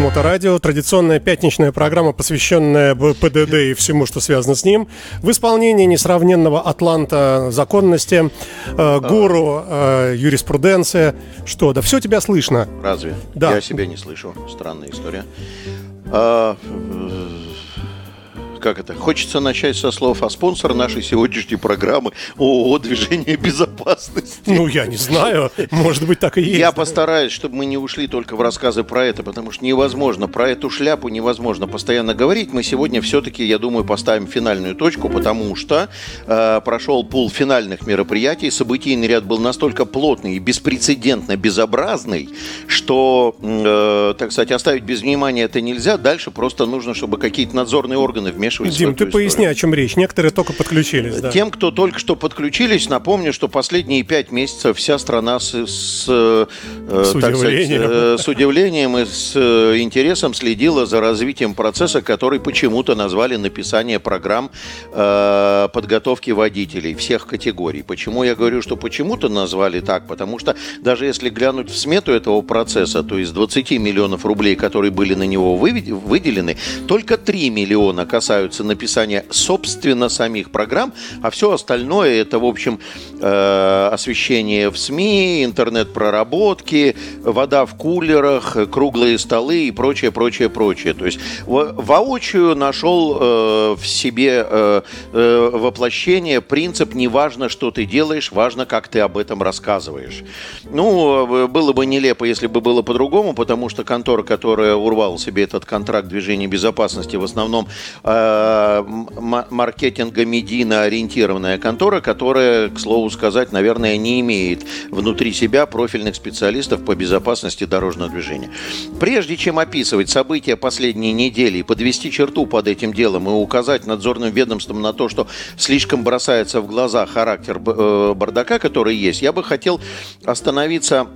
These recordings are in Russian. Моторадио. Традиционная пятничная программа, посвященная ПДД и всему, что связано с ним. В исполнении несравненного атланта законности, гуру юриспруденции. Что? Да все тебя слышно. Разве? Да. Я себя не слышу. Странная история. Как это? Хочется начать со слов, а спонсор нашей сегодняшней программы ООО «Движение безопасности». Ну, я не знаю. Может быть, так и есть. Я постараюсь, чтобы мы не ушли только в рассказы про это, потому что невозможно. Про эту шляпу невозможно постоянно говорить. Мы сегодня все-таки, я думаю, поставим финальную точку, потому что прошел пул финальных мероприятий. Событийный ряд был настолько плотный и беспрецедентно безобразный, что, так сказать, оставить без внимания это нельзя. Дальше просто нужно, чтобы какие-то надзорные органы вмешивались. Дим, ты поясни, о чем речь. Некоторые только подключились. Да. Тем, кто только что подключились, напомню, что последние 5 месяцев вся страна с удивлением и с интересом следила за развитием процесса, который почему-то назвали написание программ подготовки водителей всех категорий. Почему я говорю, что почему-то назвали так? Потому что даже если глянуть в смету этого процесса, то из 20 миллионов рублей, которые были на него выделены, только 3 миллиона касаются написания, собственно, самих программ, а все остальное — это, в общем, освещение в СМИ, интернет-проработки, вода в кулерах, круглые столы и прочее, прочее, прочее. То есть воочию нашел в себе воплощение принцип «неважно, что ты делаешь, важно, как ты об этом рассказываешь». Ну, было бы нелепо, если бы было по-другому, потому что контора, которая урвала себе этот контракт движения безопасности, в основном маркетинго-медийно-ориентированная контора, которая, к слову сказать, наверное, не имеет внутри себя профильных специалистов по безопасности дорожного движения. Прежде чем описывать события последней недели и подвести черту под этим делом и указать надзорным ведомствам на то, что слишком бросается в глаза характер бардака, который есть, я бы хотел остановиться.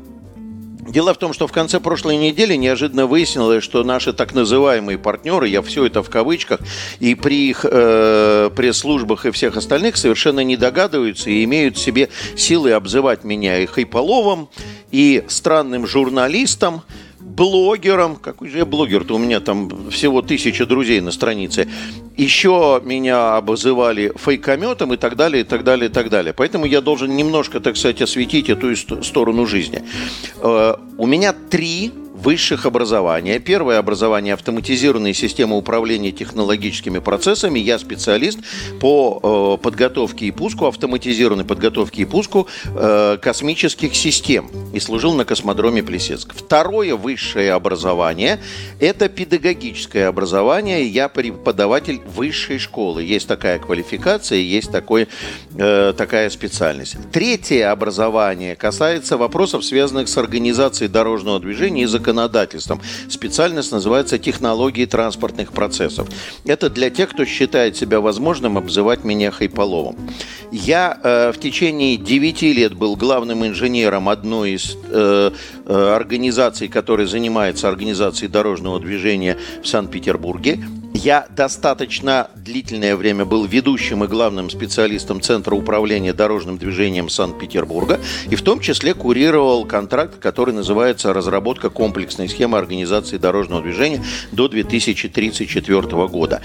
Дело в том, что в конце прошлой недели неожиданно выяснилось, что наши так называемые партнеры, я все это в кавычках, и при их пресс-службах и всех остальных совершенно не догадываются и имеют в себе силы обзывать меня и хайполовым, и странным журналистом, блогером. Какой же я блогер-то? У меня там всего 1000 друзей на странице. Еще меня обзывали фейкометом и так далее, и так далее, и так далее. Поэтому я должен немножко, так сказать, осветить эту сторону жизни. У меня 3 высших образования. Первое образование – автоматизированная система управления технологическими процессами. Я специалист по подготовке и пуску, автоматизированной подготовке и пуску космических систем. И служил на космодроме Плесецк. Второе высшее образование – это педагогическое образование. Я преподаватель высшей школы. Есть такая квалификация, есть такая специальность. Третье образование касается вопросов, связанных с организацией дорожного движения и законодательством. Специальность называется «Технологии транспортных процессов». Это для тех, кто считает себя возможным обзывать меня хайполовым. Я в течение 9 лет был главным инженером одной из организаций, которая занимается организацией дорожного движения в Санкт-Петербурге. Я достаточно длительное время был ведущим и главным специалистом Центра управления дорожным движением Санкт-Петербурга и в том числе курировал контракт, который называется «Разработка комплексной схемы организации дорожного движения до 2034 года».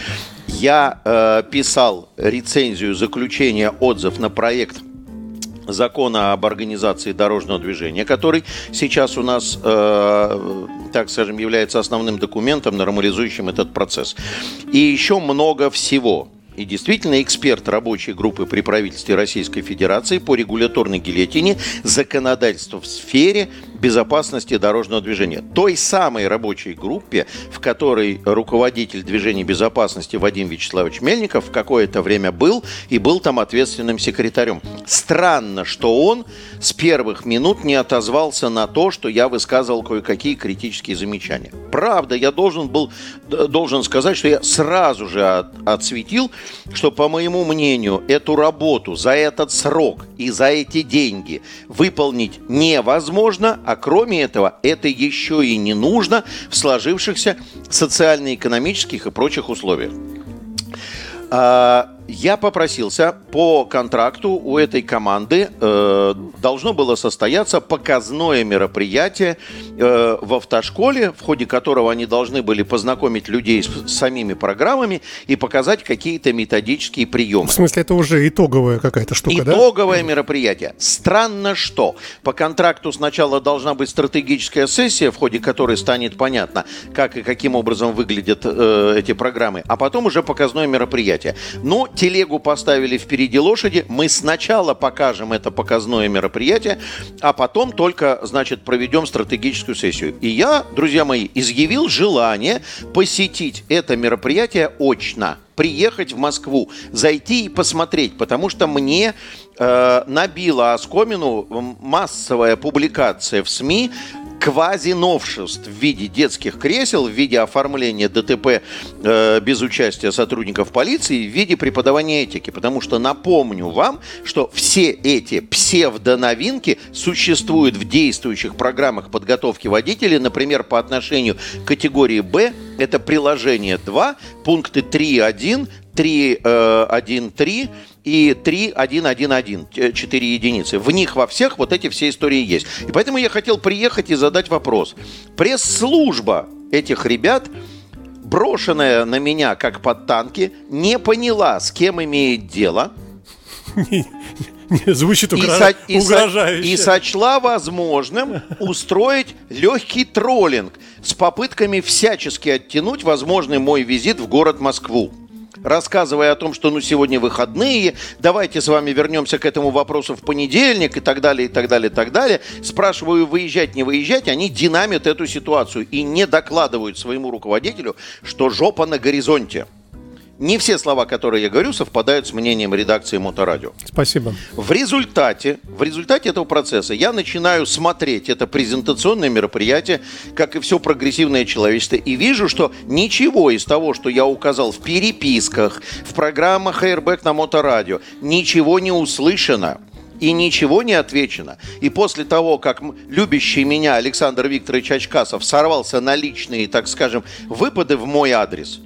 Я писал рецензию, заключение, отзыв на проект закона об организации дорожного движения, который сейчас у нас, так скажем, является основным документом, нормализующим этот процесс. И еще много всего. И действительно, эксперт рабочей группы при правительстве Российской Федерации по регуляторной гильотине законодательства в сфере безопасности дорожного движения. Той самой рабочей группе, в которой руководитель движения безопасности Вадим Вячеславович Мельников какое-то время был и был там ответственным секретарем. Странно, что он с первых минут не отозвался на то, что я высказывал кое-какие критические замечания. Правда, я должен сказать, что я сразу же отсветил, что, по моему мнению, эту работу за этот срок и за эти деньги выполнить невозможно, а кроме этого, это еще и не нужно в сложившихся социально-экономических и прочих условиях. я попросился по контракту у этой команды должно было состояться показное мероприятие в автошколе, в ходе которого они должны были познакомить людей с самими программами и показать какие-то методические приемы. В смысле, это уже итоговая какая-то штука, да? Итоговое мероприятие. Странно, что по контракту сначала должна быть стратегическая сессия, в ходе которой станет понятно, как и каким образом выглядят эти программы, а потом уже показное мероприятие. Но телегу поставили впереди лошади. Мы сначала покажем это показное мероприятие, а потом только, значит, проведем стратегическую сессию. И я, друзья мои, изъявил желание посетить это мероприятие очно, приехать в Москву, зайти и посмотреть, потому что мне набила оскомину массовая публикация в СМИ квази-новшеств в виде детских кресел, в виде оформления ДТП без участия сотрудников полиции, в виде преподавания этики. Потому что напомню вам, что все эти псевдоновинки существуют в действующих программах подготовки водителей, например, по отношению к категории «Б». Это приложение 2, пункты 3.1, 3.1.3 и 3.1.1.1, 4 единицы. В них во всех вот эти все истории есть. И поэтому я хотел приехать и задать вопрос. Пресс-служба этих ребят, брошенная на меня как под танки, не поняла, с кем имеет дело. Звучит угрожающе. И сочла возможным устроить легкий троллинг с попытками всячески оттянуть возможный мой визит в город Москву. Рассказывая о том, что сегодня выходные, давайте с вами вернемся к этому вопросу в понедельник и так далее, и так далее, и так далее. Спрашиваю, выезжать, не выезжать, они динамят эту ситуацию и не докладывают своему руководителю, что жопа на горизонте. Не все слова, которые я говорю, совпадают с мнением редакции Моторадио. Спасибо. В результате этого процесса я начинаю смотреть это презентационное мероприятие, как и все прогрессивное человечество, и вижу, что ничего из того, что я указал в переписках, в программах «Эйрбэг» на Моторадио, ничего не услышано. И ничего не отвечено. И после того, как любящий меня Александр Викторович Ачкасов сорвался на личные, так скажем, выпады в мой адрес,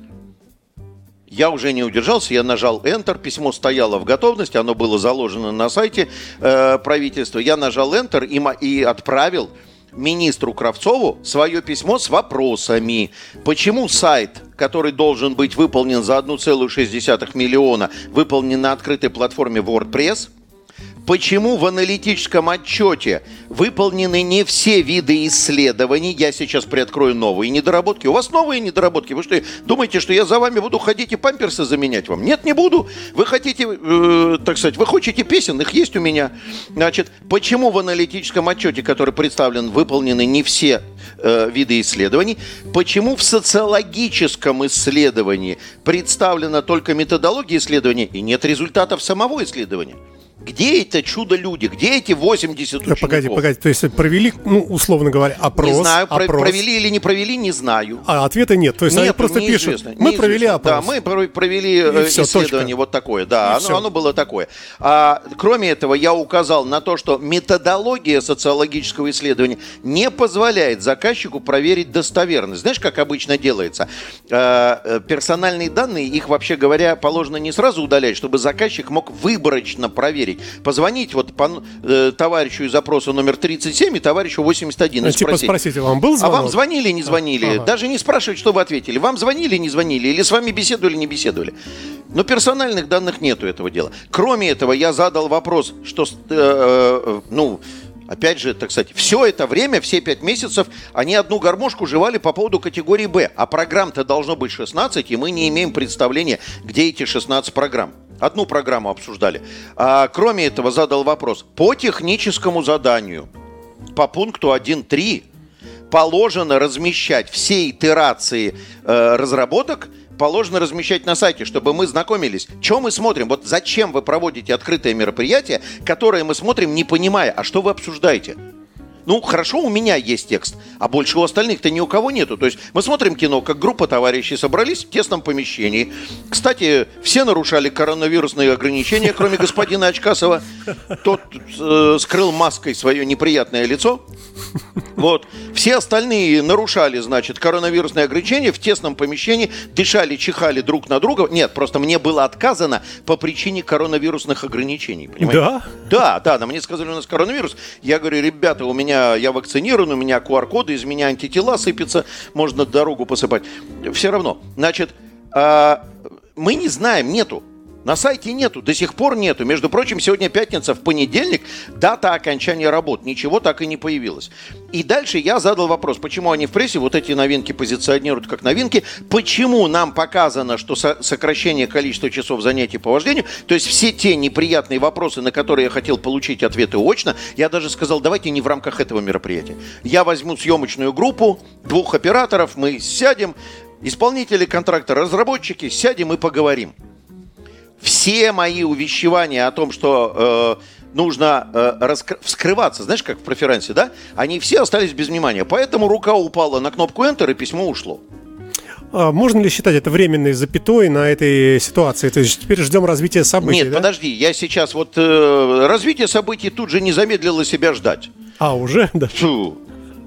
я уже не удержался, я нажал Enter, письмо стояло в готовности, оно было заложено на сайте правительства. Я нажал Enter и отправил министру Кравцову свое письмо с вопросами. Почему сайт, который должен быть выполнен за 1,6 миллиона, выполнен на открытой платформе WordPress? Почему в аналитическом отчете выполнены не все виды исследований? Я сейчас приоткрою новые недоработки. У вас новые недоработки? Вы что, думаете, что я за вами буду ходить и памперсы заменять вам? Нет, не буду. Вы хотите, так сказать, вы хотите песен, их есть у меня. Значит, почему в аналитическом отчете, который представлен, выполнены не все виды исследований? Почему в социологическом исследовании представлена только методология исследования и нет результатов самого исследования? Где это чудо-люди? Где эти 80 учеников? Погоди, то есть провели, условно говоря, опрос? Не знаю, провели или не провели, не знаю. А ответа нет, то есть нет, они просто пишут, мы провели опрос. Да, мы провели исследование, вот такое, да, оно было такое. Кроме этого, я указал на то, что методология социологического исследования не позволяет заказчику проверить достоверность. Знаешь, как обычно делается? Персональные данные, их, вообще говоря, положено не сразу удалять, чтобы заказчик мог выборочно проверить. Позвонить товарищу из опроса номер 37 и товарищу 81 и спросить. Спросите, вам был звонок? А вам звонили, не звонили? Ага. Даже не спрашивать, что вы ответили. Вам звонили, не звонили? Или с вами беседовали, не беседовали? Но персональных данных нету этого дела. Кроме этого, я задал вопрос, что, опять же, так сказать, все это время, все 5 месяцев, они одну гармошку жевали по поводу категории «Б». А программ-то должно быть 16, и мы не имеем представления, где эти 16 программ. Одну программу обсуждали. Кроме этого, задал вопрос. По техническому заданию, по пункту 1.3, все итерации разработок положено размещать на сайте, чтобы мы знакомились. Что мы смотрим? Вот зачем вы проводите открытое мероприятие, которое мы смотрим, не понимая, а что вы обсуждаете? Ну, хорошо, у меня есть текст, а больше у остальных-то ни у кого нету. То есть мы смотрим кино, как группа товарищей собрались в тесном помещении. Кстати, все нарушали коронавирусные ограничения, кроме господина Ачкасова. Тот скрыл маской свое неприятное лицо. Вот. Все остальные нарушали, значит, коронавирусные ограничения в тесном помещении, дышали, чихали друг на друга. Нет, просто мне было отказано по причине коронавирусных ограничений, понимаете? Да? Да, да, мне сказали, у нас коронавирус. Я говорю, ребята, у меня, я вакцинирован, у меня QR-коды, из меня антитела сыпятся, можно дорогу посыпать. Все равно. Значит, мы не знаем, нету. На сайте нету, до сих пор нету. Между прочим, сегодня пятница, в понедельник дата окончания работ. Ничего так и не появилось. И дальше я задал вопрос, почему они в прессе вот эти новинки позиционируют как новинки, почему нам показано, что сокращение количества часов занятий по вождению, то есть все те неприятные вопросы, на которые я хотел получить ответы очно, я даже сказал, давайте не в рамках этого мероприятия. Я возьму съемочную группу, 2 операторов, мы сядем, исполнители контракта, разработчики, сядем и поговорим. Все мои увещевания о том, что нужно вскрываться, знаешь, как в проферансе, да? Они все остались без внимания. Поэтому рука упала на кнопку Enter, и письмо ушло. А можно ли считать это временной запятой на этой ситуации? То есть теперь ждем развития событий? Нет, да? Подожди, я сейчас вот... развитие событий тут же не замедлило себя ждать. А, уже? Да. Фу.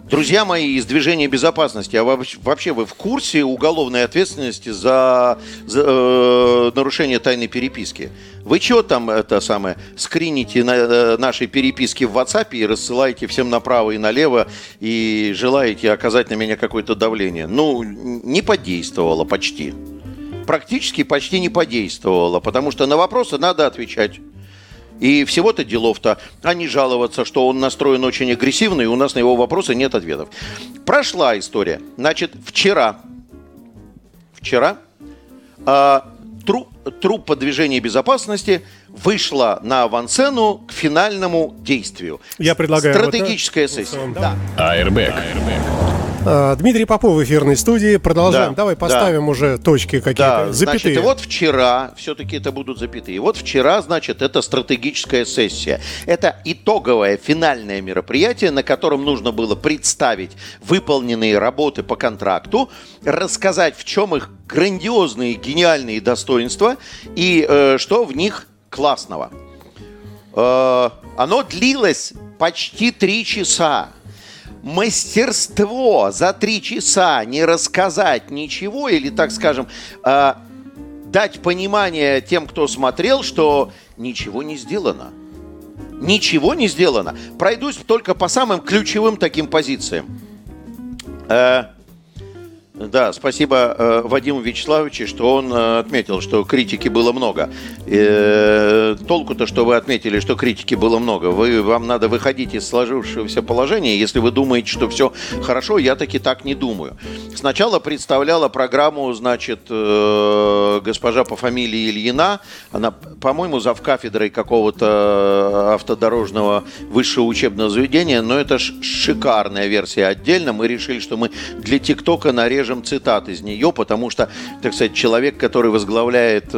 Друзья мои из «Движения безопасности», а вообще вы в курсе уголовной ответственности за нарушение тайной переписки? Вы что там скрините наши переписки в WhatsApp и рассылаете всем направо и налево и желаете оказать на меня какое-то давление? Ну, не подействовало почти. Практически почти не подействовало, потому что на вопросы надо отвечать. И всего-то делов-то, а не жаловаться, что он настроен очень агрессивно, и у нас на его вопросы нет ответов. Прошла история. Значит, вчера труппа «Движения безопасности» вышла на авансцену к финальному действию. Я предлагаю... Стратегическая сессия. Airbag. Дмитрий Попов в эфирной студии. Продолжаем. Да, давай поставим уже точки какие-то, запятые. Значит, и вот вчера, все-таки это будут запятые, вот вчера, значит, это стратегическая сессия. Это итоговое финальное мероприятие, на котором нужно было представить выполненные работы по контракту, рассказать, в чем их грандиозные, гениальные достоинства и что в них классного. Оно длилось почти 3 часа. Мастерство за 3 часа не рассказать ничего или, так скажем, дать понимание тем, кто смотрел, что ничего не сделано. Ничего не сделано. Пройдусь только по самым ключевым таким позициям. Да, спасибо Вадиму Вячеславовичу, что он отметил, что критики было много. Толку-то, что вы отметили, что критики было много. Вам надо выходить из сложившегося положения. Если вы думаете, что все хорошо, я таки так не думаю. Сначала представляла программу, значит, госпожа по фамилии Ильина. Она, по-моему, завкафедрой какого-то автодорожного высшего учебного заведения. Но это шикарная версия отдельно. Мы решили, что мы для ТикТока нарежем цитат из нее, потому что, так сказать, человек, который возглавляет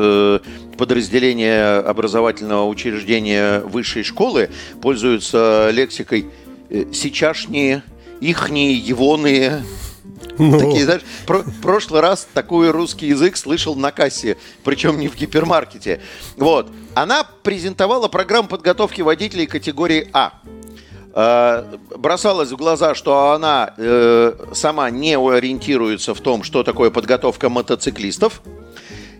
подразделение образовательного учреждения высшей школы, пользуется лексикой «сейчашние», «ихние», «егоные». Ну. Такие, знаешь, прошлый раз такой русский язык слышал на кассе, причем не в гипермаркете. Вот. Она презентовала программу подготовки водителей категории «А». Бросалось в глаза, что она сама не ориентируется в том, что такое подготовка мотоциклистов.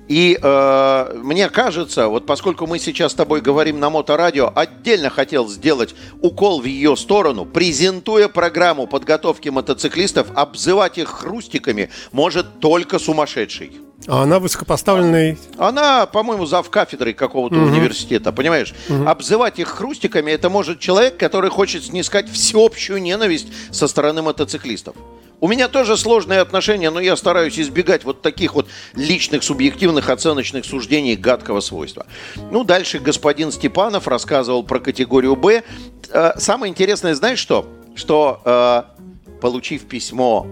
И мне кажется, вот поскольку мы сейчас с тобой говорим на Моторадио, отдельно хотел сделать укол в ее сторону, презентуя программу подготовки мотоциклистов, обзывать их хрустиками может только сумасшедший. А она высокопоставленный... Она, по-моему, завкафедрой какого-то университета, понимаешь? Обзывать их хрустиками, это может человек, который хочет снискать всеобщую ненависть со стороны мотоциклистов. У меня тоже сложные отношения, но я стараюсь избегать вот таких вот личных, субъективных, оценочных суждений гадкого свойства. Ну, дальше господин Степанов рассказывал про категорию «Б». Самое интересное, знаешь что? Что, получив письмо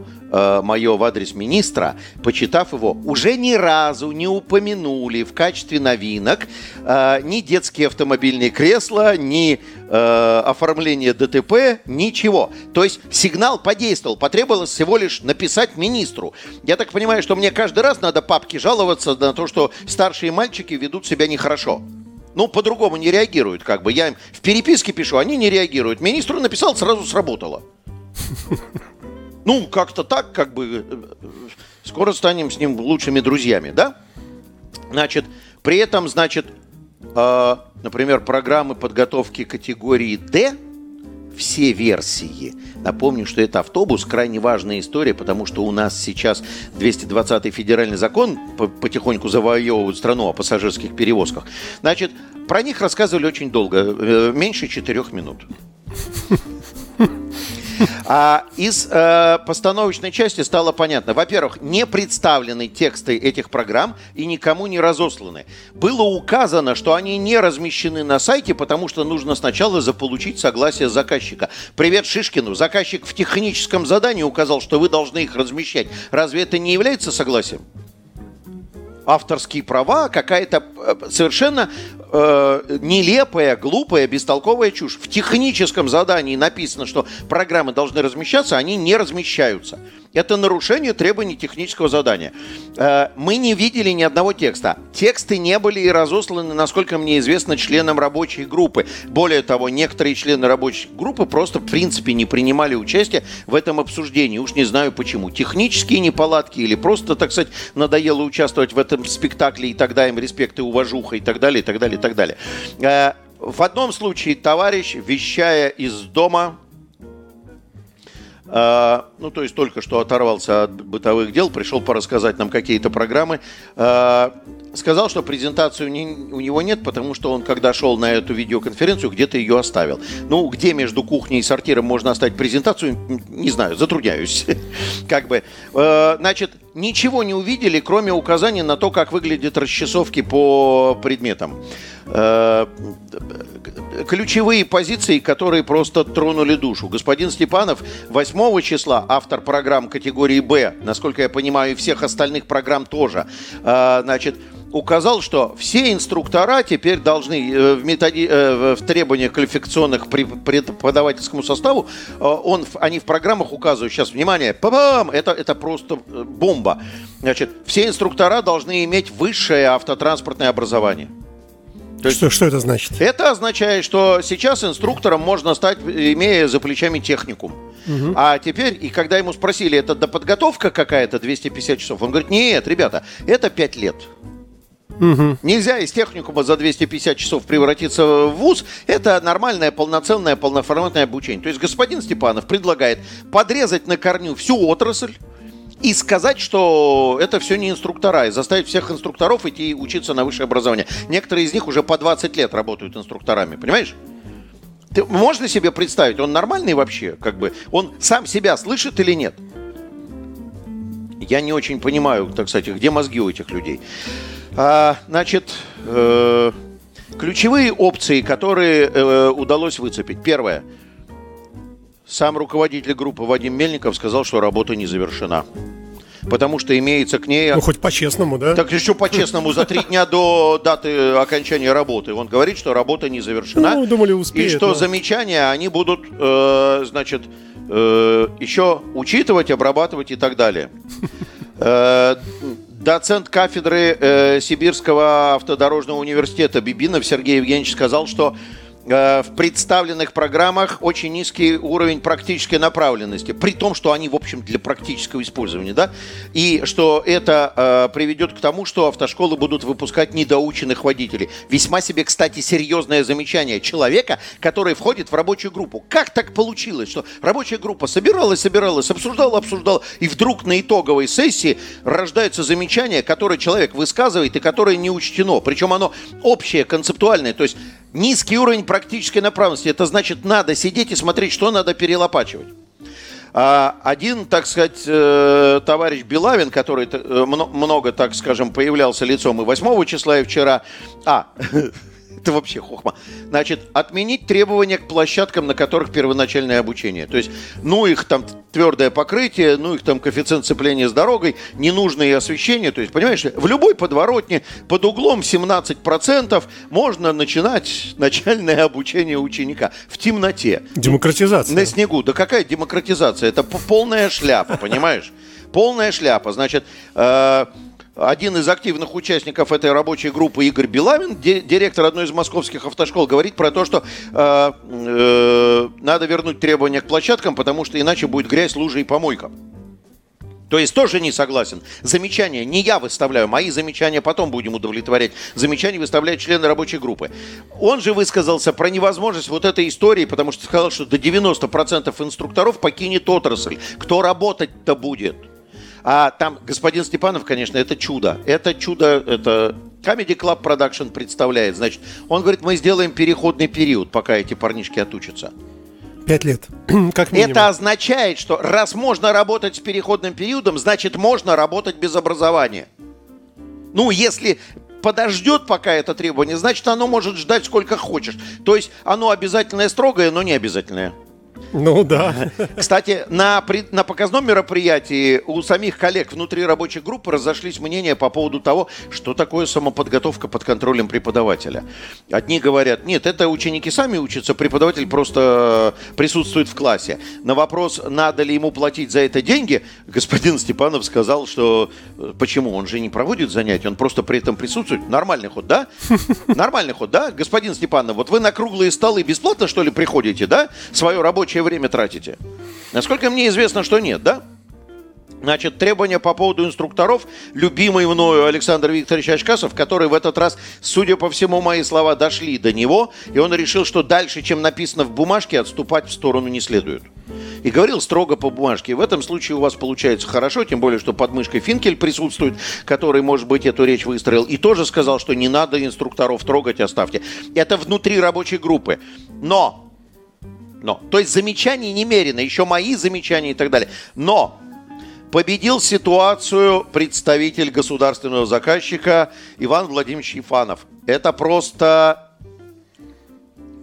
мое в адрес министра, почитав его, уже ни разу не упомянули в качестве новинок ни детские автомобильные кресла, ни оформление ДТП, ничего. То есть сигнал подействовал, потребовалось всего лишь написать министру. Я так понимаю, что мне каждый раз надо папке жаловаться на то, что старшие мальчики ведут себя нехорошо. Ну, по-другому не реагируют, как бы. Я им в переписке пишу, они не реагируют. Министру написал, сразу сработало. Ну, как-то так, как бы, скоро станем с ним лучшими друзьями, да? Значит, при этом, значит, например, программы подготовки категории «Д», все версии. Напомню, что это автобус, крайне важная история, потому что у нас сейчас 220-й федеральный закон потихоньку завоевывает страну о пассажирских перевозках. Значит, про них рассказывали очень долго, меньше 4 минут. Из постановочной части стало понятно. Во-первых, не представлены тексты этих программ и никому не разосланы. Было указано, что они не размещены на сайте, потому что нужно сначала заполучить согласие заказчика. Привет Шишкину. Заказчик в техническом задании указал, что вы должны их размещать. Разве это не является согласием? Авторские права, какая-то совершенно нелепая, глупая, бестолковая чушь. В техническом задании написано, что программы должны размещаться, они не размещаются. Это нарушение требований технического задания. Мы не видели ни одного текста. Тексты не были и разосланы, насколько мне известно, членам рабочей группы. Более того, некоторые члены рабочей группы просто в принципе не принимали участие в этом обсуждении. Уж не знаю почему. Технические неполадки или просто, так сказать, надоело участвовать в этом спектакле, и тогда им респект и уважуха, и так далее, и так далее, и так далее. В одном случае товарищ, вещая из дома... то есть только что оторвался от бытовых дел, пришел порассказать нам какие-то программы, сказал, что презентации у него нет, потому что он, когда шел на эту видеоконференцию, где-то ее оставил. Ну, где между кухней и сортиром можно оставить презентацию, не знаю, затрудняюсь. Как бы, значит, ничего не увидели, кроме указаний на то, как выглядят расчесовки по предметам. Ключевые позиции, которые просто тронули душу. Господин Степанов 8 числа, автор программ категории «Б», насколько я понимаю, и всех остальных программ тоже, значит, указал, что все инструктора теперь должны в требованиях квалификационных преподавательскому составу, они в программах указывают, сейчас, внимание, па-бам, это просто бомба. Значит, все инструктора должны иметь высшее автотранспортное образование. Что это значит? Это означает, что сейчас инструктором можно стать, имея за плечами техникум. Угу. А теперь, и когда ему спросили, это доподготовка какая-то, 250 часов, он говорит, нет, ребята, это 5 лет. Угу. Нельзя из техникума за 250 часов превратиться в вуз. Это нормальное, полноценное, полноформатное обучение. То есть господин Степанов предлагает подрезать на корню всю отрасль и сказать, что это все не инструктора, и заставить всех инструкторов идти учиться на высшее образование. Некоторые из них уже по 20 лет работают инструкторами, понимаешь? Можно себе представить, он нормальный вообще, как бы, он сам себя слышит или нет? Я не очень понимаю, так сказать, где мозги у этих людей. Ключевые опции, которые удалось выцепить. Первое. Сам руководитель группы Вадим Мельников сказал, что работа не завершена, потому что имеется к ней... Ну, хоть по-честному, да? Так еще по-честному, за 3 дня до даты окончания работы. Он говорит, что работа не завершена. Ну, думали, успеет. И что замечания они будут, еще учитывать, обрабатывать и так далее. Доцент кафедры Сибирского автодорожного университета Бибинов Сергей Евгеньевич сказал, что в представленных программах очень низкий уровень практической направленности, при том, что они, в общем, для практического использования, да, и что это приведет к тому, что автошколы будут выпускать недоученных водителей. Весьма себе, кстати, серьезное замечание человека, который входит в рабочую группу. Как так получилось, что рабочая группа собиралась, обсуждала, и вдруг на итоговой сессии рождается замечание, которое человек высказывает и которое не учтено, причем оно общее, концептуальное, то есть низкий уровень практической направленности. Это значит, надо сидеть и смотреть, что надо перелопачивать. Один, так сказать, товарищ Белавин, который много, так скажем, появлялся лицом и 8 числа, и вчера... Это вообще хохма. Значит, отменить требования к площадкам, на которых первоначальное обучение. То есть, ну их там твердое покрытие, ну их там коэффициент сцепления с дорогой, ненужное освещение. То есть, понимаешь, в любой подворотне под углом 17% можно начинать начальное обучение ученика. В темноте. Демократизация. На снегу. Да какая демократизация? Это полная шляпа, понимаешь? Полная шляпа. Значит, один из активных участников этой рабочей группы Игорь Белавин, директор одной из московских автошкол, говорит про то, что надо вернуть требования к площадкам, потому что иначе будет грязь, лужи и помойка. То есть тоже не согласен. Замечания не я выставляю, мои замечания потом будем удовлетворять. Замечания выставляют члены рабочей группы. Он же высказался про невозможность вот этой истории, потому что сказал, что до 90% инструкторов покинет отрасль. Кто работать-то будет? А там господин Степанов, конечно, это чудо. Это чудо, это Comedy Club Production представляет. Значит, он говорит, мы сделаем переходный период, пока эти парнишки отучатся. 5 лет, как минимум. Это означает, что раз можно работать с переходным периодом, значит, можно работать без образования. Ну, если подождет пока это требование, значит, оно может ждать сколько хочешь. То есть оно обязательное, строгое, но не обязательное. Ну да. Кстати, на показном мероприятии у самих коллег внутри рабочей группы разошлись мнения по поводу того, что такое самоподготовка под контролем преподавателя. Одни говорят, нет, это ученики сами учатся, преподаватель просто присутствует в классе. На вопрос, надо ли ему платить за это деньги, господин Степанов сказал, что почему, он же не проводит занятия, он просто при этом присутствует. Нормальный ход, да? Нормальный ход, да? Господин Степанов, вот вы на круглые столы бесплатно, что ли, приходите, да? Свое рабочее время тратите. Насколько мне известно, что нет, да? Значит, требования по поводу инструкторов. Любимый мною Александр Викторович Ачкасов, который в этот раз, судя по всему, мои слова дошли до него, и он решил, что дальше, чем написано в бумажке, отступать в сторону не следует. И говорил строго по бумажке. В этом случае у вас получается хорошо, тем более, что под мышкой Финкель присутствует, который, может быть, эту речь выстроил. И тоже сказал, что не надо инструкторов трогать, оставьте. Это внутри рабочей группы. Но, то есть замечаний немерено, еще мои замечания и так далее. Но победил ситуацию представитель государственного заказчика Иван Владимирович Ефанов. Это просто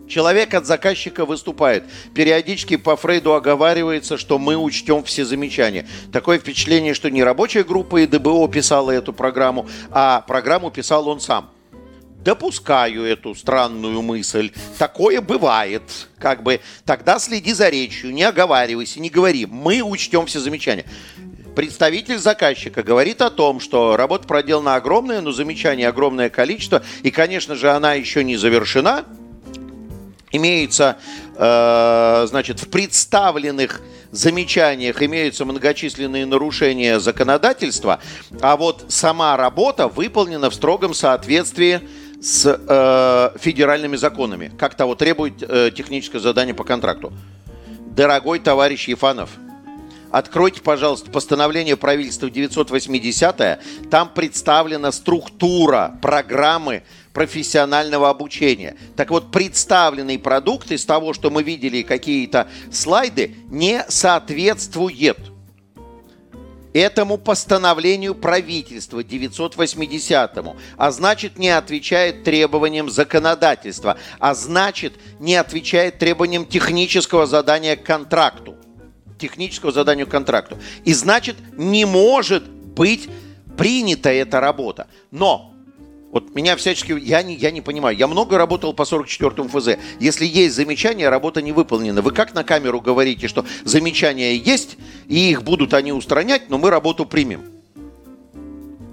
человек от заказчика выступает. Периодически по Фрейду оговаривается, что мы учтем все замечания. Такое впечатление, что не рабочая группа и ДБО писала эту программу, а программу писал он сам. Допускаю эту странную мысль. Такое бывает. Как бы тогда следи за речью, не оговаривайся, не говори. Мы учтем все замечания. Представитель заказчика говорит о том, что работа проделана огромная, но замечаний огромное количество. И, конечно же, она еще не завершена. Имеется, значит, в представленных замечаниях имеются многочисленные нарушения законодательства, а вот сама работа выполнена в строгом соответствии с федеральными законами, как того требует техническое задание по контракту. Дорогой товарищ Ефанов, откройте, пожалуйста, постановление правительства 980, там представлена структура программы профессионального обучения. Так вот, представленный продукт из того, что мы видели, какие-то слайды, не соответствует этому постановлению правительства 980, а значит, не отвечает требованиям законодательства, а значит, не отвечает требованиям технического задания к контракту. Технического задания к контракту. И значит, не может быть принята эта работа. Но вот меня всячески... Я не понимаю. Я много работал по 44-му ФЗ. Если есть замечания, работа не выполнена. Вы как на камеру говорите, что замечания есть, и их будут они устранять, но мы работу примем?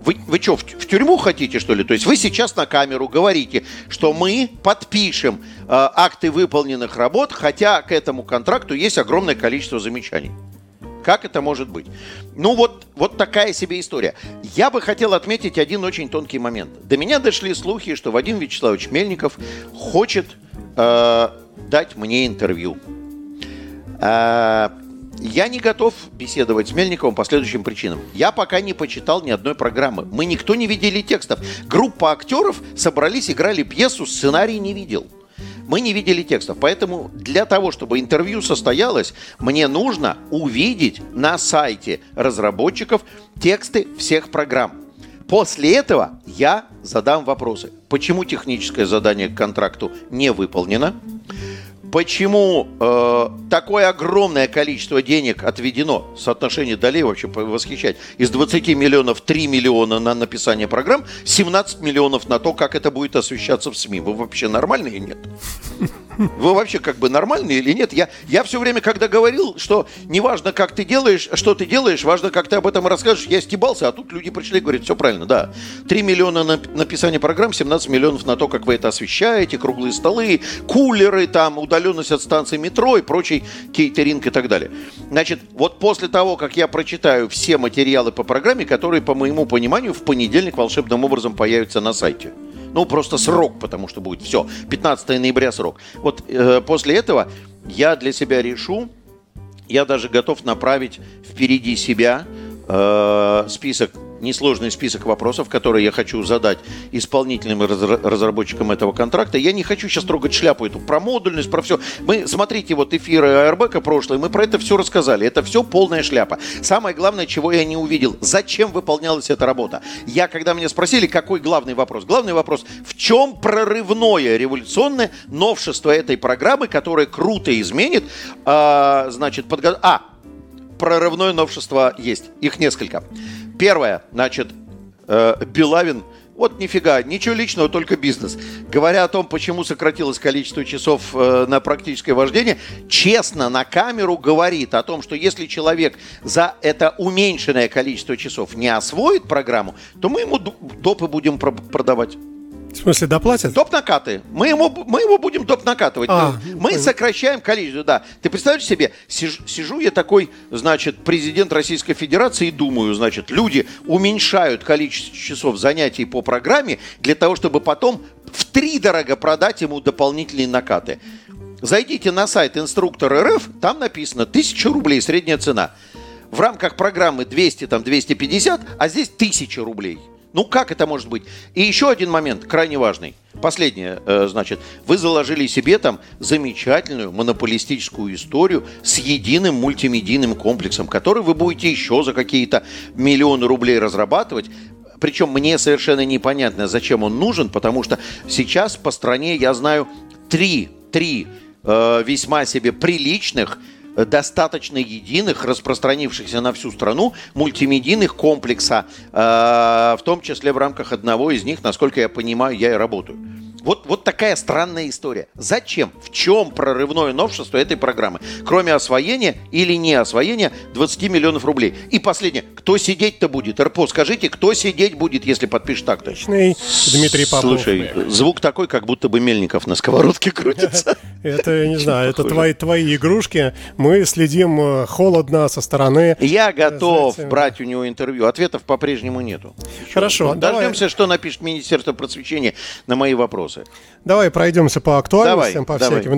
Вы что, в тюрьму хотите, что ли? То есть вы сейчас на камеру говорите, что мы подпишем акты выполненных работ, хотя к этому контракту есть огромное количество замечаний. Как это может быть? Ну вот такая себе история. Я бы хотел отметить один очень тонкий момент. До меня дошли слухи, что Вадим Вячеславович Мельников хочет дать мне интервью. Я не готов беседовать с Мельниковым по следующим причинам. Я пока не почитал ни одной программы. Мы никто не видели текстов. Группа актеров собрались, играли пьесу, сценарий не видел. Мы не видели текстов, поэтому для того, чтобы интервью состоялось, мне нужно увидеть на сайте разработчиков тексты всех программ. После этого я задам вопросы. Почему техническое задание к контракту не выполнено? Почему такое огромное количество денег отведено, соотношение долей вообще восхищать, из 20 миллионов 3 миллиона на написание программ, 17 миллионов на то, как это будет освещаться в СМИ. Вы вообще нормальные или нет? Вы вообще как бы нормальные или нет? Я все время, когда говорил, что неважно, как ты делаешь, что ты делаешь, важно, как ты об этом расскажешь, я стебался, а тут люди пришли и говорят, все правильно, да. 3 миллиона на написание программ, 17 миллионов на то, как вы это освещаете, круглые столы, кулеры там, удаленность от станции метро и прочий кейтеринг и так далее. Значит, вот после того, как я прочитаю все материалы по программе, которые, по моему пониманию, в понедельник волшебным образом появятся на сайте. Ну, просто срок, потому что будет все. 15 ноября срок. Вот после этого я для себя решу, я даже готов направить впереди себя список, несложный список вопросов, которые я хочу задать исполнительным разработчикам этого контракта. Я не хочу сейчас трогать шляпу эту про модульность, про все. Мы, смотрите, вот эфиры Эйрбэга прошлые, мы про это все рассказали. Это все полная шляпа. Самое главное, чего я не увидел, зачем выполнялась эта работа. Я, когда меня спросили, какой главный вопрос? Главный вопрос, в чем прорывное революционное новшество этой программы, которое круто изменит, значит, прорывное новшество есть. Их несколько. Первое, значит, Белавин, вот нифига, ничего личного, только бизнес. Говоря о том, почему сократилось количество часов на практическое вождение, честно на камеру говорит о том, что если человек за это уменьшенное количество часов не освоит программу, то мы ему допы будем продавать. В смысле, доплатят? Доп-накаты. Мы его будем доп-накатывать. Мы сокращаем количество, да. Ты представляешь себе, сижу я такой, значит, президент Российской Федерации и думаю, значит, люди уменьшают количество часов занятий по программе для того, чтобы потом втридорого продать ему дополнительные накаты. Зайдите на сайт «Инструктор РФ», там написано 1000 рублей средняя цена. В рамках программы 200, там 250, а здесь 1000 рублей. Ну, как это может быть? И еще один момент, крайне важный. Последнее, значит, вы заложили себе там замечательную монополистическую историю с единым мультимедийным комплексом, который вы будете еще за какие-то миллионы рублей разрабатывать. Причем мне совершенно непонятно, зачем он нужен, потому что сейчас по стране я знаю три весьма себе приличных, достаточно единых, распространившихся на всю страну мультимедийных комплекса, в том числе в рамках одного из них, насколько я понимаю, я и работаю. Вот такая странная история. Зачем? В чем прорывное новшество этой программы? Кроме освоения или не освоения 20 миллионов рублей. И последнее. Кто сидеть-то будет? РПО, скажите, кто сидеть будет, если подпишешь так-то? Дмитрий Попов. Слушай, звук такой, как будто бы Мельников на сковородке крутится. Это, я не знаю, это твои игрушки. Мы следим холодно со стороны. Я готов брать у него интервью. Ответов по-прежнему нету. Хорошо. Дождемся, что напишет Министерство просвещения на мои вопросы. Давай пройдемся по актуальностям,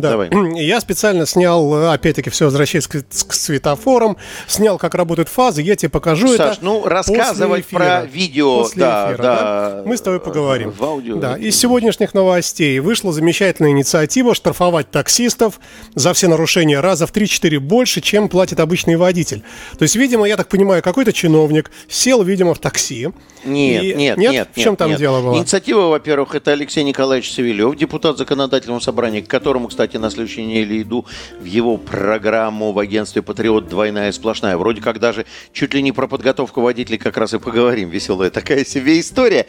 давай. Я специально снял, опять-таки, все возвращаясь к светофорам, снял, как работают фазы, я тебе покажу. Саш, рассказывать про видео. После эфира. Мы с тобой поговорим. В аудио. Да. Из сегодняшних новостей вышла замечательная инициатива штрафовать таксистов за все нарушения раза в 3-4 больше, чем платит обычный водитель. То есть, видимо, я так понимаю, какой-то чиновник сел, видимо, в такси. Нет. В чем там дело было? Инициатива, во-первых, это Алексей Николаевич Савельев, депутат законодательного собрания, к которому, кстати, на следующей неделе иду в его программу в агентстве «Патриот. Двойная сплошная». Вроде как даже чуть ли не про подготовку водителей как раз и поговорим. Веселая такая себе история.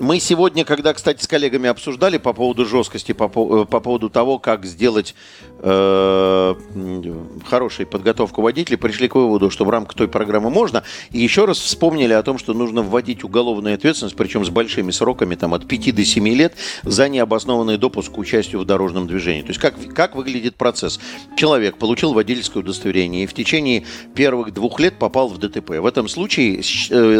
Мы сегодня, когда, кстати, с коллегами обсуждали по поводу жесткости, по поводу того, как сделать хорошую подготовку водителей, пришли к выводу, что в рамках той программы можно. И еще раз вспомнили о том, что нужно вводить уголовную ответственность, причем с большими сроками, там, от 5 до 7 лет, за необоснованный допуск к участию в дорожном движении. То есть как выглядит процесс? Человек получил водительское удостоверение и в течение первых 2 лет попал в ДТП. В этом случае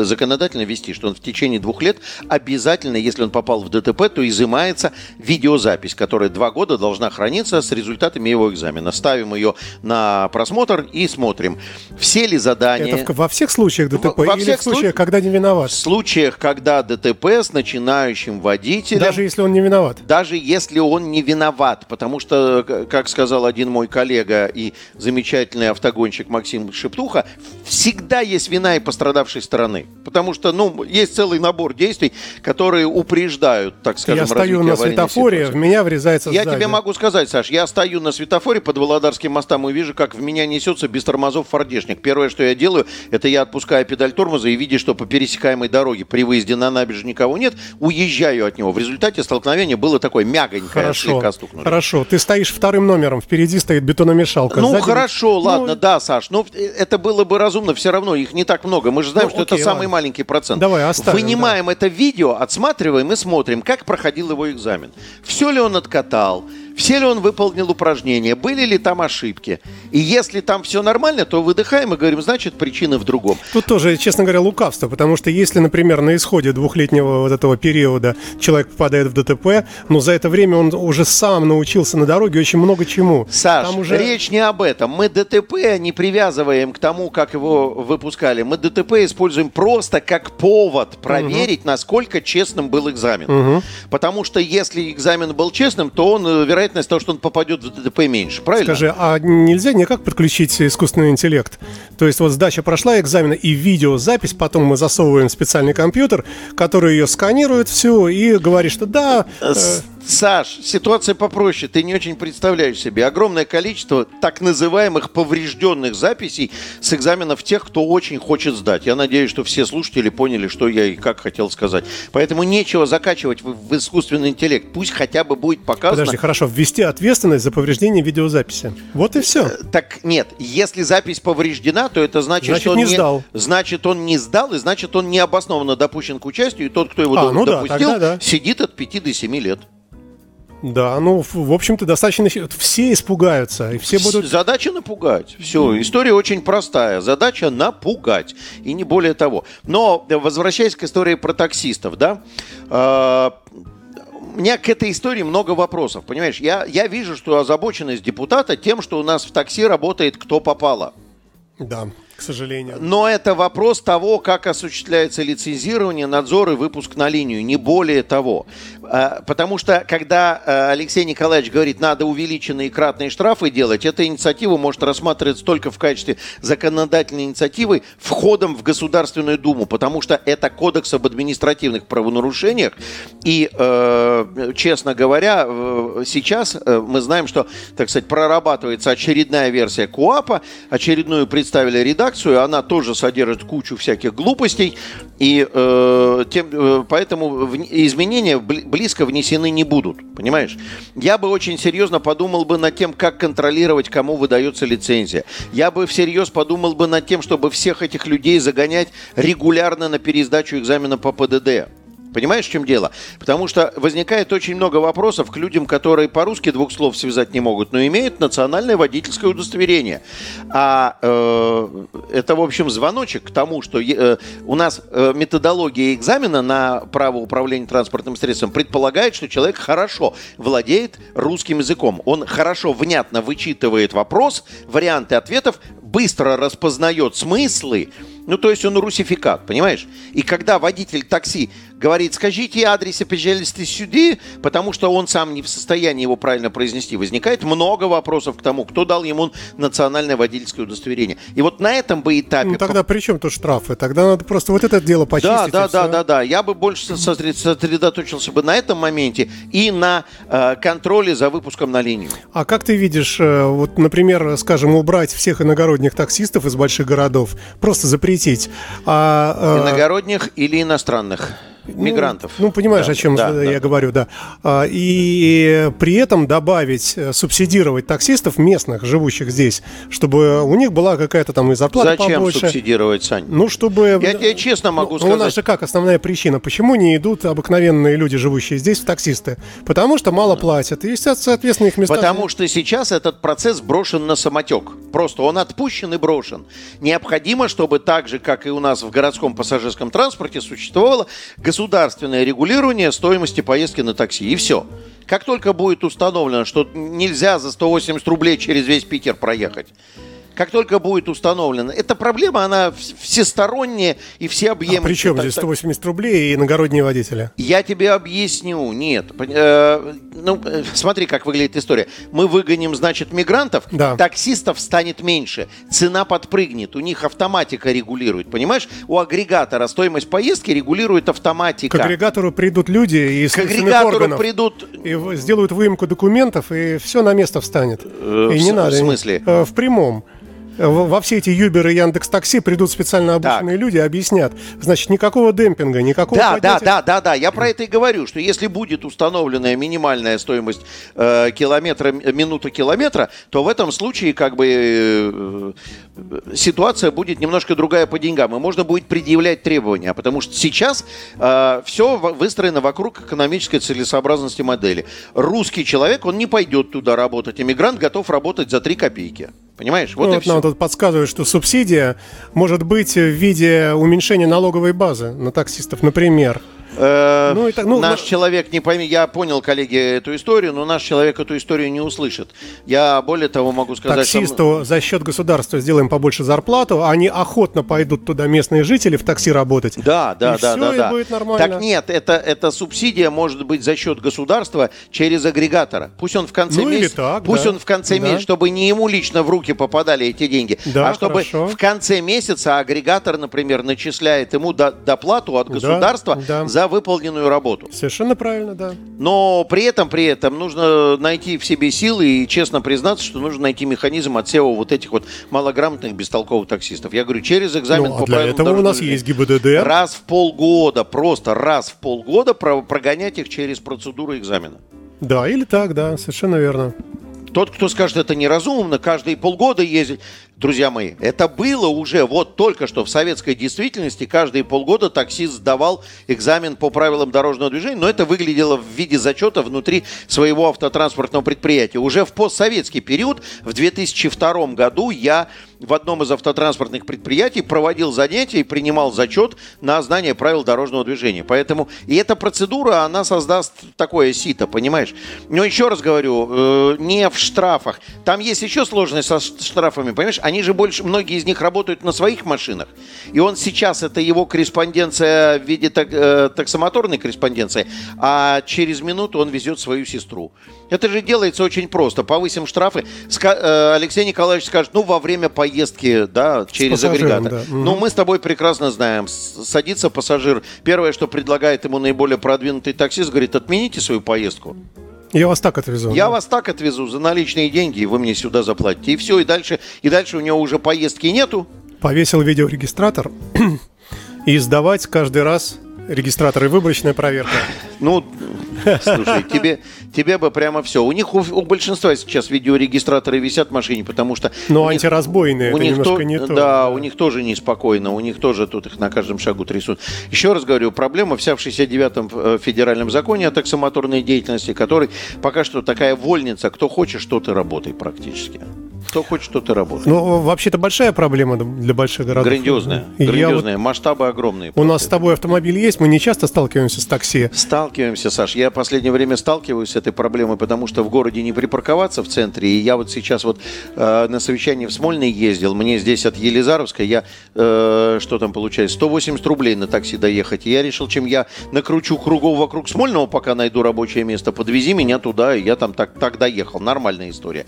законодательно ввести, что он в течение 2 лет обязательно, если он попал в ДТП, то изымается видеозапись, которая 2 года должна храниться с результатами его экзамена. Ставим ее на просмотр и смотрим, все ли задания... Это во всех случаях ДТП или в случаях, когда не виноват? В случаях, когда ДТП с начинающим водителем... Даже если он не виноват? виноват. Даже если он не виноват, потому что, как сказал один мой коллега и замечательный автогонщик Максим Шептуха, всегда есть вина и пострадавшей стороны. Потому что, есть целый набор действий, которые упреждают, так скажем, развитие аварийной ситуации. Я стою на светофоре, в меня врезается сзади. Я тебе могу сказать, Саш, я стою на светофоре под Володарским мостом и вижу, как в меня несется без тормозов фордешник. Первое, что я делаю, это я отпускаю педаль тормоза и, видя, что по пересекаемой дороге при выезде на набережную никого нет, уезжаю от него. В результате столкновение было такое мягонькое. Хорошо. Ты стоишь вторым номером, впереди стоит бетономешалка. Саш, это было бы разумно, все равно их не так много. Мы же знаем, что это самый маленький процент. Давай оставим. Вынимаем это видео, отсматриваем и смотрим, как проходил его экзамен. Все ли он откатал? Все ли он выполнил упражнения? Были ли там ошибки? И если там все нормально, то выдыхаем и говорим, значит, причина в другом. Тут тоже, честно говоря, лукавство, потому что если, например, на исходе двухлетнего вот этого периода человек попадает в ДТП, за это время он уже сам научился на дороге очень много чему. Саш, речь не об этом. Мы ДТП не привязываем к тому, как его выпускали. Мы ДТП используем просто как повод проверить, насколько честным был экзамен. Потому что если экзамен был честным, то он, вероятность того, что он попадет в ДТП, меньше, правильно? Скажи, а нельзя никак подключить искусственный интеллект? То есть сдача прошла экзамена и видеозапись, потом мы засовываем в специальный компьютер, который ее сканирует всю и говорит, что да... Саш, ситуация попроще, ты не очень представляешь себе. Огромное количество так называемых поврежденных записей с экзаменов тех, кто очень хочет сдать. Я надеюсь, что все слушатели поняли, что я и как хотел сказать. Поэтому нечего закачивать в искусственный интеллект. Пусть хотя бы будет показано... Подожди, хорошо, ввести ответственность за повреждение видеозаписи. Вот и все. Так нет, если запись повреждена, то это значит что он не сдал. Значит, он не сдал, и значит, он необоснованно допущен к участию, и тот, кто его допустил, сидит от 5 до 7 лет. Да, в общем-то, достаточно... Все испугаются, и все будут... Задача напугать. Все, история очень простая. Задача напугать, и не более того. Но, возвращаясь к истории про таксистов, да, у меня к этой истории много вопросов, понимаешь? Я вижу, что озабоченность депутата тем, что у нас в такси работает кто попало. Да, к сожалению. Но это вопрос того, как осуществляется лицензирование, надзор и выпуск на линию, не более того. Потому что, когда Алексей Николаевич говорит, надо увеличенные кратные штрафы делать, эта инициатива может рассматриваться только в качестве законодательной инициативы входом в Государственную Думу, потому что это Кодекс об административных правонарушениях. И, честно говоря, сейчас мы знаем, что, так сказать, прорабатывается очередная версия КУАПа, очередную представили редакцию, она тоже содержит кучу всяких глупостей, и поэтому изменения близко внесены не будут, понимаешь? Я бы очень серьезно подумал бы над тем, как контролировать, кому выдается лицензия. Я бы всерьез подумал бы над тем, чтобы всех этих людей загонять регулярно на пересдачу экзамена по ПДД. Понимаешь, в чем дело? Потому что возникает очень много вопросов к людям, которые по-русски двух слов связать не могут, но имеют национальное водительское удостоверение. А это, в общем, звоночек к тому, что у нас методология экзамена на право управления транспортным средством предполагает, что человек хорошо владеет русским языком. Он хорошо, внятно вычитывает вопрос, варианты ответов, быстро распознает смыслы. То есть он русификат, понимаешь? И когда водитель такси говорит, скажите адрес и, пожалуйста, сюда, потому что он сам не в состоянии его правильно произнести, возникает много вопросов к тому, кто дал ему национальное водительское удостоверение. И на этом бы этапе... Тогда при чем тут штрафы? Тогда надо просто это дело почистить. Да. Я бы больше сосредоточился бы на этом моменте и на контроле за выпуском на линию. А как ты видишь, например, скажем, убрать всех иногородних таксистов из больших городов, просто запретить? Иногородних или иностранных мигрантов. Понимаешь, да, о чем я говорю, да. И при этом добавить, субсидировать таксистов местных, живущих здесь, чтобы у них была какая-то там и зарплата Зачем побольше. Зачем субсидировать, Сань? Чтобы... Я тебе честно могу сказать. У нас же основная причина, почему не идут обыкновенные люди, живущие здесь, в таксисты? Потому что мало платят. И, соответственно, их места... Потому что сейчас этот процесс брошен на самотек. Просто он отпущен и брошен. Необходимо, чтобы так же, как и у нас в городском пассажирском транспорте, существовало государственное регулирование стоимости поездки на такси. И все. Как только будет установлено, что нельзя за 180 рублей через весь Питер проехать, как только будет установлена. Эта проблема, она всесторонняя и всеобъемлющая. А при чем здесь 180 рублей и иногородние водители? Я тебе объясню. Нет. Смотри, как выглядит история. Мы выгоним, значит, мигрантов, да. Таксистов станет меньше, цена подпрыгнет, у них автоматика регулирует, понимаешь? У агрегатора стоимость поездки регулирует автоматика. К агрегатору придут люди из следственных органов. Придут... И сделают выемку документов, и все на место встанет. И не надо. В смысле? В прямом. Во все эти Uber и Яндекс.Такси придут специально обученные люди, объяснят. Значит, никакого демпинга, никакого поднятия. Да. Я про это и говорю, что если будет установленная минимальная стоимость минуты километра, то в этом случае как бы ситуация будет немножко другая по деньгам. И можно будет предъявлять требования. Потому что сейчас все выстроено вокруг экономической целесообразности модели. Русский человек, он не пойдет туда работать. Иммигрант готов работать за 3 копейки. Понимаешь? Вот и все. Нам тут подсказывают, что субсидия может быть в виде уменьшения налоговой базы на таксистов, например. Человек не поймет. Я понял, коллеги, эту историю, но наш человек эту историю не услышит. Я более того могу сказать... Таксисту за счет государства сделаем побольше зарплату, они охотно пойдут туда, местные жители, в такси работать. Да. Будет нормально. Так нет, эта субсидия может быть за счет государства через агрегатора. Пусть он в конце месяца... Чтобы не ему лично в руки попадали эти деньги, а чтобы в конце месяца агрегатор, например, начисляет ему доплату от государства за выполненную работу. Совершенно правильно, да. Но при этом нужно найти в себе силы и честно признаться, что нужно найти механизм отсева вот этих вот малограмотных, бестолковых таксистов. Я говорю, через экзамен по правилам дорожного движения. Для этого у нас есть ГИБДД. Раз в полгода прогонять их через процедуру экзамена. Да, или так, да, совершенно верно. Тот, кто скажет, это неразумно, каждые полгода ездить. Друзья мои, это было уже вот только что в советской действительности. Каждые полгода таксист сдавал экзамен по правилам дорожного движения, но это выглядело в виде зачета внутри своего автотранспортного предприятия. Уже в постсоветский период, в 2002 году, я в одном из автотранспортных предприятий проводил занятия и принимал зачет на знание правил дорожного движения. Поэтому и эта процедура, она создаст такое сито, понимаешь? Но еще раз говорю, не в штрафах. Там есть еще сложность со штрафами, понимаешь? Они же многие из них работают на своих машинах. И он сейчас, это его корреспонденция в виде таксомоторной корреспонденции, а через минуту он везет свою сестру. Это же делается очень просто. Повысим штрафы. Алексей Николаевич скажет, во время поездки, да, через агрегатор. Да. Но мы с тобой прекрасно знаем. Садится пассажир. Первое, что предлагает ему наиболее продвинутый таксист, говорит, отмените свою поездку. Я вас так отвезу. За наличные деньги, и вы мне сюда заплатите. И все, и дальше у него уже поездки нету. Повесил видеорегистратор и сдавать каждый раз регистратор и выборочная проверка. Слушай, тебе бы прямо все. У них у большинства сейчас видеорегистраторы висят в машине, потому что... Но антиразбойные, это немножко не то. Да, у них тоже неспокойно, у них тоже тут их на каждом шагу трясут. Еще раз говорю, проблема вся в 69-м федеральном законе о таксомоторной деятельности, который пока что такая вольница, кто хочешь, тот и работай практически. Кто хочет, тот и работает. Вообще-то большая проблема для больших городов. Грандиозная, масштабы огромные. У нас с тобой автомобиль есть, мы не часто сталкиваемся с такси. Сталкиваемся, Саш. Я в последнее время сталкиваюсь с этой проблемой, потому что в городе не припарковаться в центре. И я сейчас на совещании в Смольный ездил. Мне здесь от Елизаровска, я, 180 рублей на такси доехать. И я решил, чем я накручу кругов вокруг Смольного, пока найду рабочее место, подвези меня туда, и я там так доехал. Нормальная история.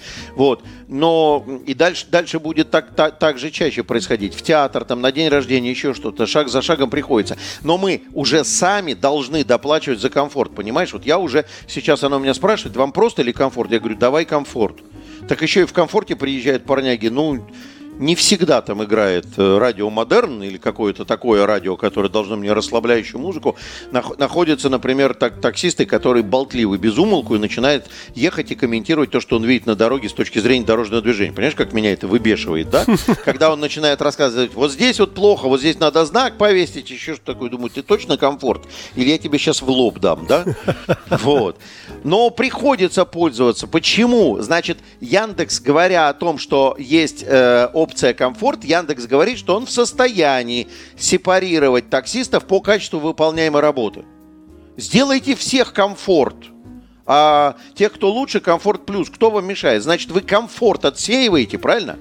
Но и дальше будет так же чаще происходить. В театр, там, на день рождения, еще что-то. Шаг за шагом приходится. Но мы уже сами должны доплачивать за комфорт, понимаешь? Я уже сейчас, она меня спрашивает, вам просто или комфорт? Я говорю, давай комфорт. Так еще и в комфорте приезжают парняги, не всегда там играет радио «Модерн» или какое-то такое радио, которое должно мне расслабляющую музыку. Находятся, например, таксисты, которые болтливы без умолку и начинают ехать и комментировать то, что он видит на дороге с точки зрения дорожного движения. Понимаешь, как меня это выбешивает, да? Когда он начинает рассказывать, вот здесь вот плохо, вот здесь надо знак повесить, еще что-то такое. Думаю, ты точно комфорт? Или я тебе сейчас в лоб дам, да? Но приходится пользоваться. Почему? Значит, Яндекс, говоря о том, что есть опция «Комфорт», Яндекс говорит, что он в состоянии сепарировать таксистов по качеству выполняемой работы. Сделайте всех комфорт. А тех, кто лучше, комфорт плюс. Кто вам мешает? Значит, вы комфорт отсеиваете, правильно?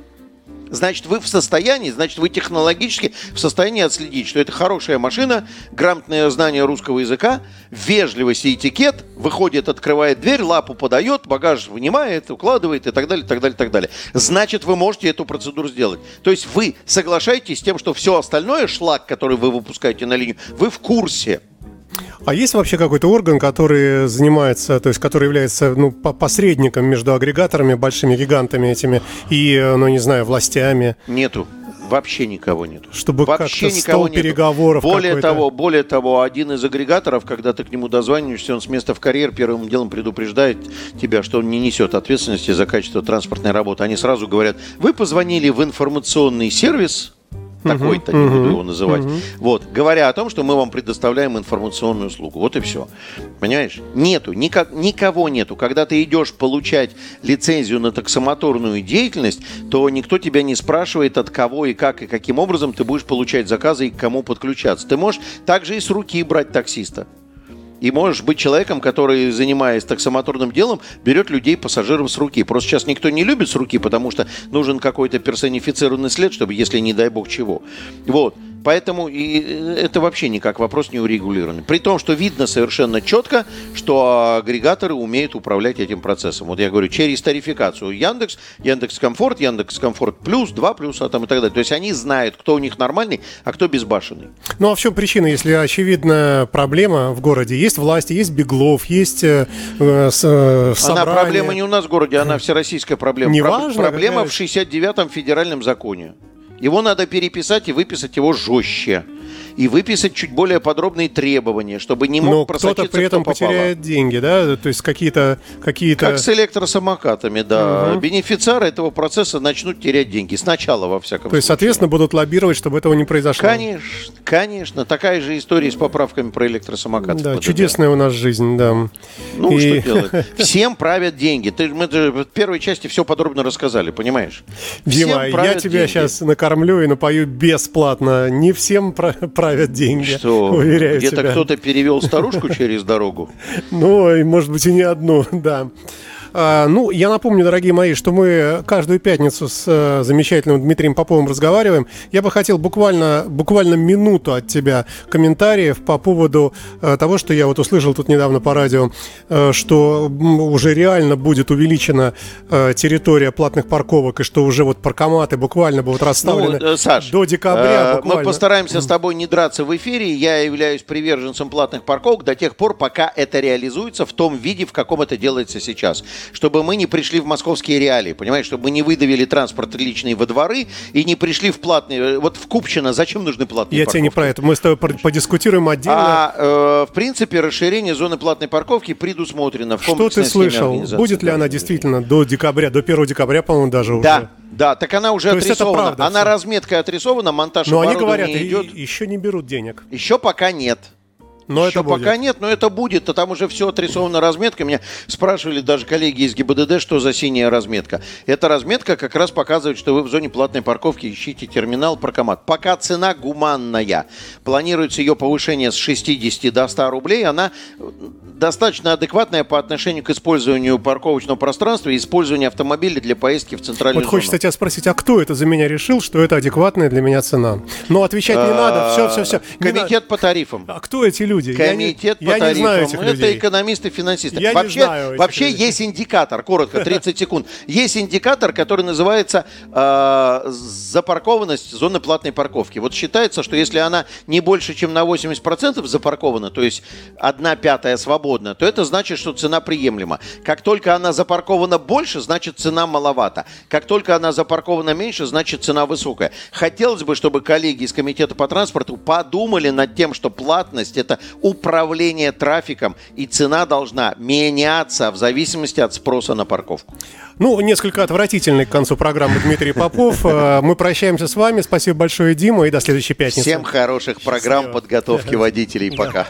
значит, вы в состоянии, значит, вы технологически в состоянии отследить, что это хорошая машина, грамотное знание русского языка, вежливость и этикет, выходит, открывает дверь, лапу подает, багаж вынимает, укладывает и так далее, так далее, так далее. Значит, вы можете эту процедуру сделать. То есть вы соглашаетесь с тем, что все остальное, шлак, который вы выпускаете на линию, вы в курсе. А есть вообще какой-то орган, который занимается, то есть который является, ну, посредником между агрегаторами, большими гигантами этими и, ну, не знаю, властями? Нету. Вообще никого нету. Чтобы вообще как-то стол переговоров какой-то. Более того, один из агрегаторов, когда ты к нему дозваниваешься, он с места в карьер первым делом предупреждает тебя, что он не несет ответственности за качество транспортной работы. Они сразу говорят: вы позвонили в информационный сервис, такой-то, не буду его называть, вот, говоря о том, что мы вам предоставляем информационную услугу. Вот и все. Понимаешь? Нету, никого нету. Когда ты идешь получать лицензию на таксомоторную деятельность, то никто тебя не спрашивает, от кого и как и каким образом ты будешь получать заказы и к кому подключаться. Ты можешь также и с руки брать таксиста. И можешь быть человеком, который, занимаясь таксомоторным делом, берет людей, пассажиров с руки. Просто сейчас никто не любит с руки, потому что нужен какой-то персонифицированный след, чтобы, если не дай бог чего. Вот. Поэтому и это вообще никак вопрос не урегулирован. При том, что видно совершенно четко, что агрегаторы умеют управлять этим процессом. Вот я говорю, через тарификацию Яндекс, Яндекс.Комфорт, Яндекс.Комфорт плюс, 2 плюса там и так далее. То есть они знают, кто у них нормальный, а кто безбашенный. Ну а в чем причина, если очевидна проблема в городе? Есть власти, есть Беглов, есть собрание. Она проблема не у нас в городе, она всероссийская проблема. Неважно, проблема в 69-м федеральном законе. Его надо переписать и выписать его жестче. И выписать чуть более подробные требования, чтобы не мог просочиться, кто попало. Но кто-то при этом потеряет деньги, да? То есть какие-то... Как с электросамокатами, да. Бенефициары этого процесса начнут терять деньги. Сначала, во всяком случае. То есть, соответственно, будут лоббировать, чтобы этого не произошло. Конечно, конечно. Такая же история с поправками про электросамокаты. Да, чудесная у нас жизнь, да. Ну, и... что делать? Всем правят деньги. Мы в первой части все подробно рассказали, понимаешь? Дима, я тебя сейчас накормлю и напою бесплатно. Не всем правят деньги, что, уверяю тебя. Где-то кто-то перевел старушку через дорогу? Ну, и, может быть, и не одну, да. Ну, я напомню, дорогие мои, что мы каждую пятницу с замечательным Дмитрием Поповым разговариваем. Я бы хотел буквально минуту от тебя комментариев по поводу того, что я вот услышал тут недавно по радио, что уже реально будет увеличена территория платных парковок, и что уже вот паркоматы буквально будут расставлены, ну, Саш, до декабря. Мы постараемся с тобой не драться в эфире. Я являюсь приверженцем платных парковок до тех пор, пока это реализуется в том виде, в каком это делается сейчас. Чтобы мы не пришли в московские реалии, понимаешь, чтобы мы не выдавили транспорт личный во дворы и не пришли в платные. Вот в Купчино зачем нужны платные парковки? Я тебя не про это, мы с тобой подискутируем отдельно. В принципе, расширение зоны платной парковки предусмотрено. Что ты слышал? Будет ли она действительно до декабря, до 1 декабря, по-моему, даже уже? Да. Да, так она уже отрисована. Правда, она разметкой отрисована, монтаж оборудования идет. Но они говорят, еще не берут денег. Еще пока нет. Но еще это пока нет, но это будет, а там уже все отрисовано разметкой. Меня спрашивали даже коллеги из ГИБДД, что за синяя разметка. Эта разметка как раз показывает, что вы в зоне платной парковки, ищите терминал, паркомат. Пока цена гуманная. Планируется ее повышение с 60 до 100 рублей. Она достаточно адекватная по отношению к использованию парковочного пространства и использованию автомобиля для поездки в центральную зону. Вот хочется тебя спросить, а кто это за меня решил, что это адекватная для меня цена? Но отвечать не надо, все. Комитет по тарифам. А кто эти люди? Комитет по тарифам. Это экономисты, финансисты. Вообще есть индикатор, коротко, 30 секунд. Есть индикатор, который называется запаркованность зоны платной парковки. Вот считается, что если она не больше, чем на 80% запаркована, то есть 1/5 свободна, то это значит, что цена приемлема. Как только она запаркована больше, значит, цена маловата. Как только она запаркована меньше, значит, цена высокая. Хотелось бы, чтобы коллеги из Комитета по транспорту подумали над тем, что платность – это управление трафиком, и цена должна меняться в зависимости от спроса на парковку. Ну, несколько отвратительный к концу программы Дмитрий Попов. Мы прощаемся с вами. Спасибо большое, Дима, и до следующей пятницы. Всем хороших программ подготовки водителей. Пока.